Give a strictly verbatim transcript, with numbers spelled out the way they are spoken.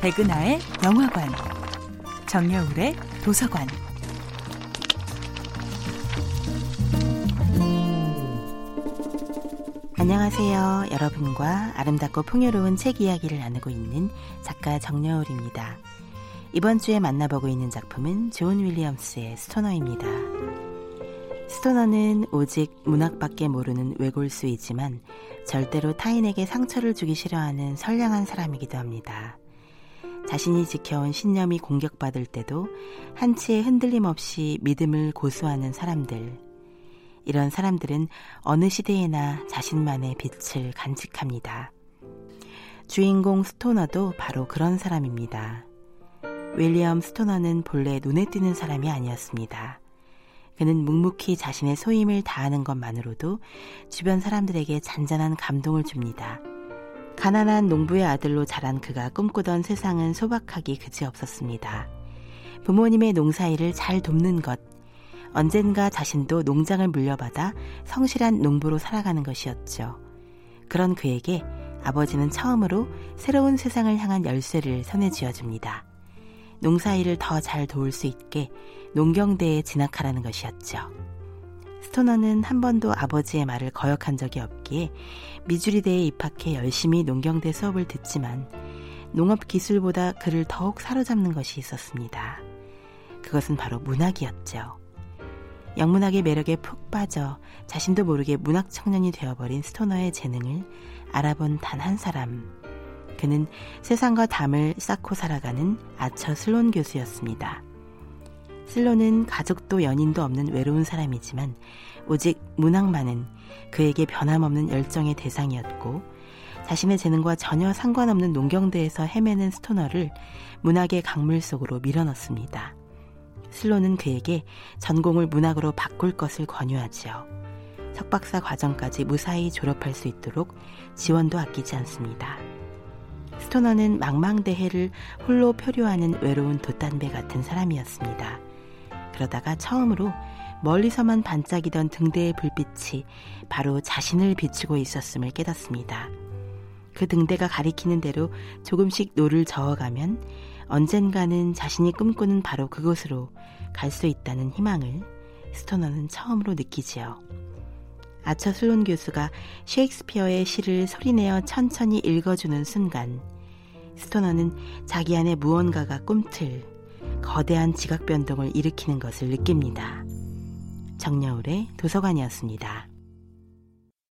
백은하의 영화관, 정여울의 도서관. 안녕하세요. 여러분과 아름답고 풍요로운 책 이야기를 나누고 있는 작가 정여울입니다. 이번 주에 만나보고 있는 작품은 존 윌리엄스의 스토너입니다. 스토너는 오직 문학밖에 모르는 외골수이지만 절대로 타인에게 상처를 주기 싫어하는 선량한 사람이기도 합니다. 자신이 지켜온 신념이 공격받을 때도 한치의 흔들림 없이 믿음을 고수하는 사람들. 이런 사람들은 어느 시대에나 자신만의 빛을 간직합니다. 주인공 스토너도 바로 그런 사람입니다. 윌리엄 스토너는 본래 눈에 띄는 사람이 아니었습니다. 그는 묵묵히 자신의 소임을 다하는 것만으로도 주변 사람들에게 잔잔한 감동을 줍니다. 가난한 농부의 아들로 자란 그가 꿈꾸던 세상은 소박하기 그지없었습니다. 부모님의 농사일을 잘 돕는 것, 언젠가 자신도 농장을 물려받아 성실한 농부로 살아가는 것이었죠. 그런 그에게 아버지는 처음으로 새로운 세상을 향한 열쇠를 선에 쥐어줍니다. 농사일을 더 잘 도울 수 있게 농경대에 진학하라는 것이었죠. 스토너는 한 번도 아버지의 말을 거역한 적이 없기에 미주리대에 입학해 열심히 농경대 수업을 듣지만 농업기술보다 그를 더욱 사로잡는 것이 있었습니다. 그것은 바로 문학이었죠. 영문학의 매력에 푹 빠져 자신도 모르게 문학 청년이 되어버린 스토너의 재능을 알아본 단 한 사람. 그는 세상과 담을 쌓고 살아가는 아처 슬론 교수였습니다. 슬론은 가족도 연인도 없는 외로운 사람이지만 오직 문학만은 그에게 변함없는 열정의 대상이었고, 자신의 재능과 전혀 상관없는 농경대에서 헤매는 스토너를 문학의 강물 속으로 밀어넣습니다. 슬론은 그에게 전공을 문학으로 바꿀 것을 권유하지요. 석박사 과정까지 무사히 졸업할 수 있도록 지원도 아끼지 않습니다. 스토너는 망망대해를 홀로 표류하는 외로운 돛단배 같은 사람이었습니다. 그러다가 처음으로 멀리서만 반짝이던 등대의 불빛이 바로 자신을 비추고 있었음을 깨닫습니다. 그 등대가 가리키는 대로 조금씩 노를 저어가면 언젠가는 자신이 꿈꾸는 바로 그곳으로 갈 수 있다는 희망을 스토너는 처음으로 느끼지요. 아처 슬론 교수가 셰익스피어의 시를 소리내어 천천히 읽어주는 순간 스토너는 자기 안에 무언가가 꿈틀, 거대한 지각 변동을 일으키는 것을 느낍니다. 정여울의 도서관이었습니다.